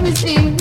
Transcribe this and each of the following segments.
Drives me crazy.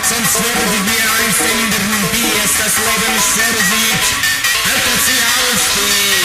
Sunt sferul divin, Einstein de gândie, asta slăbă nu șerzic, altă ți alții.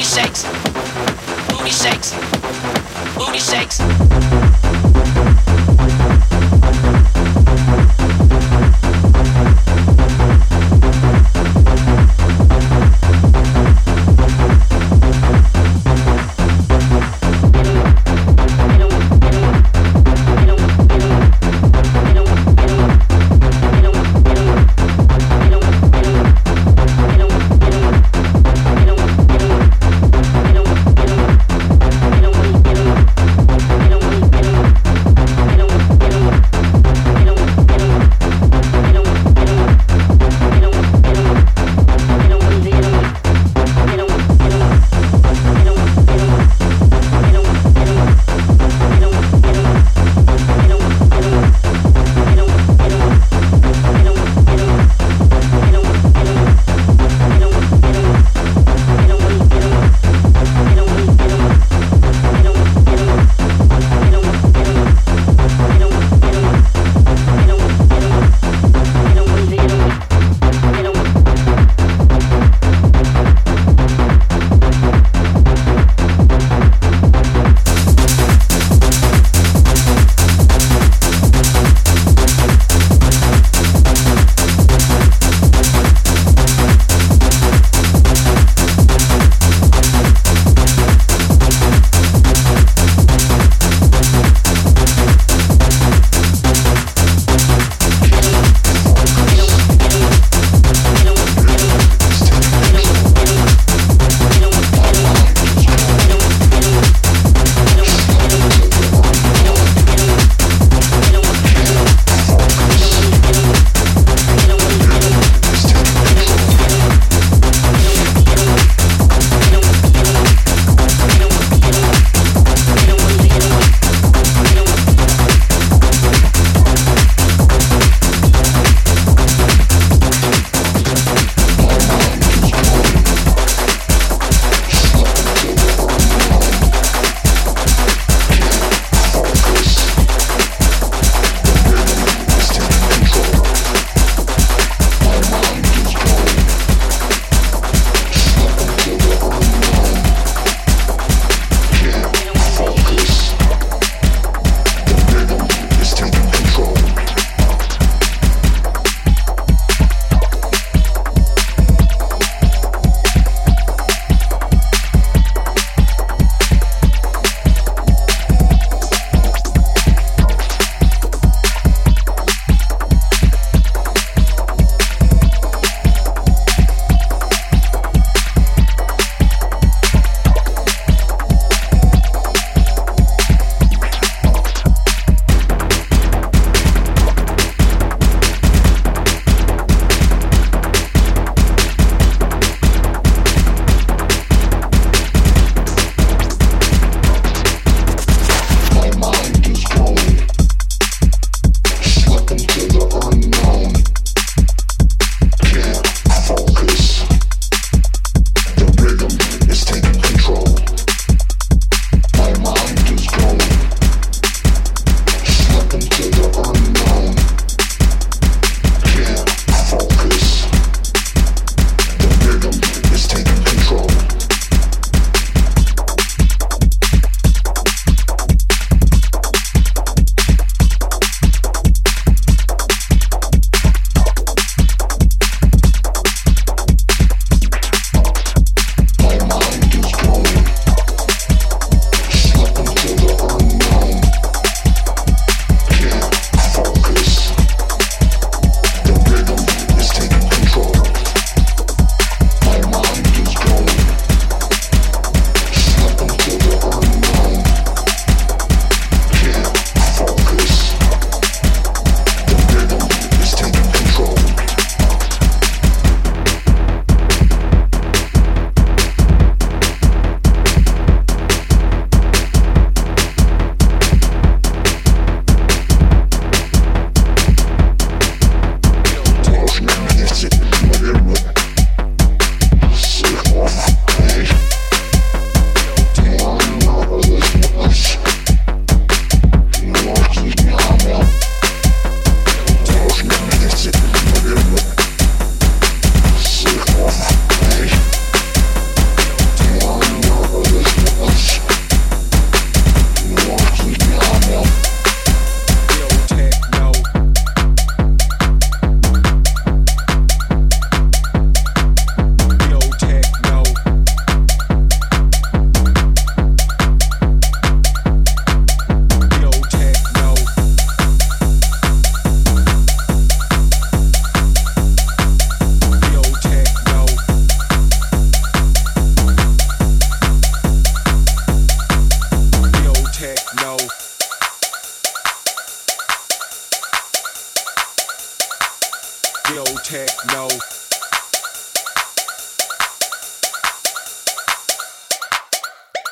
Booty shakes. Booty shakes. Booty shakes.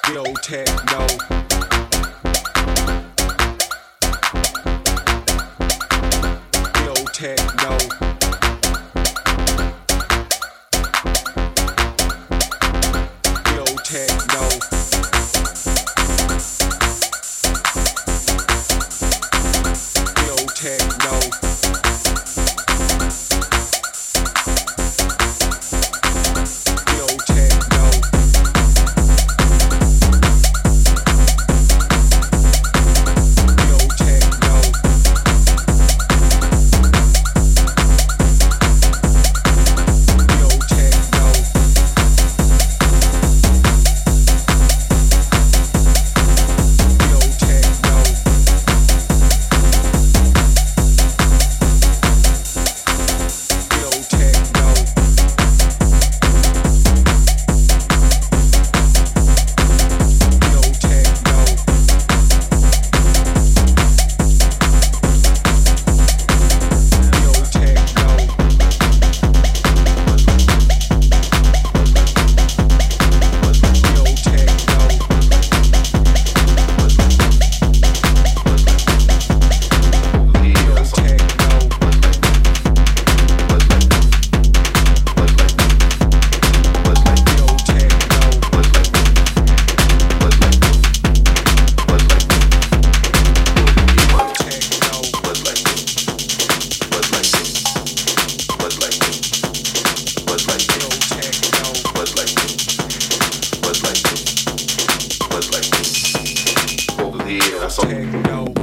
Good old techno. Good old techno. Good old techno. Good old techno.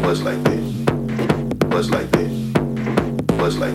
Was like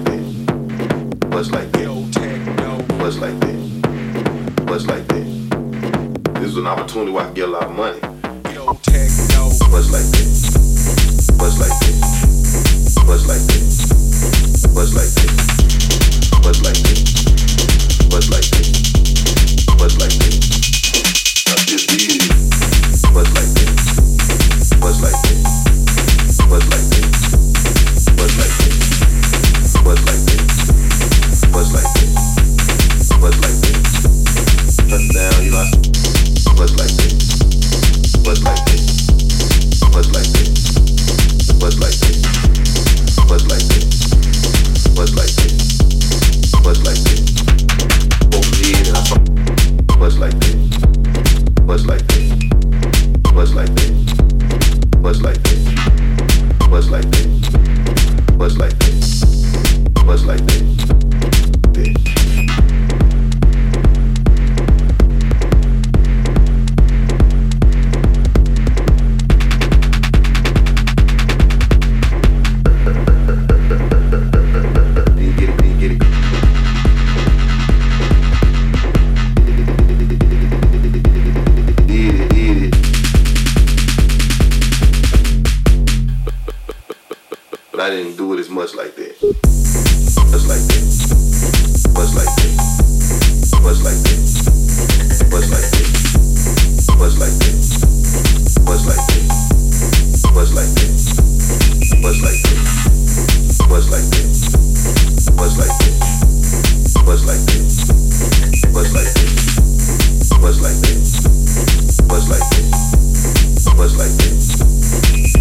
this.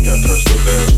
Got touched the bell.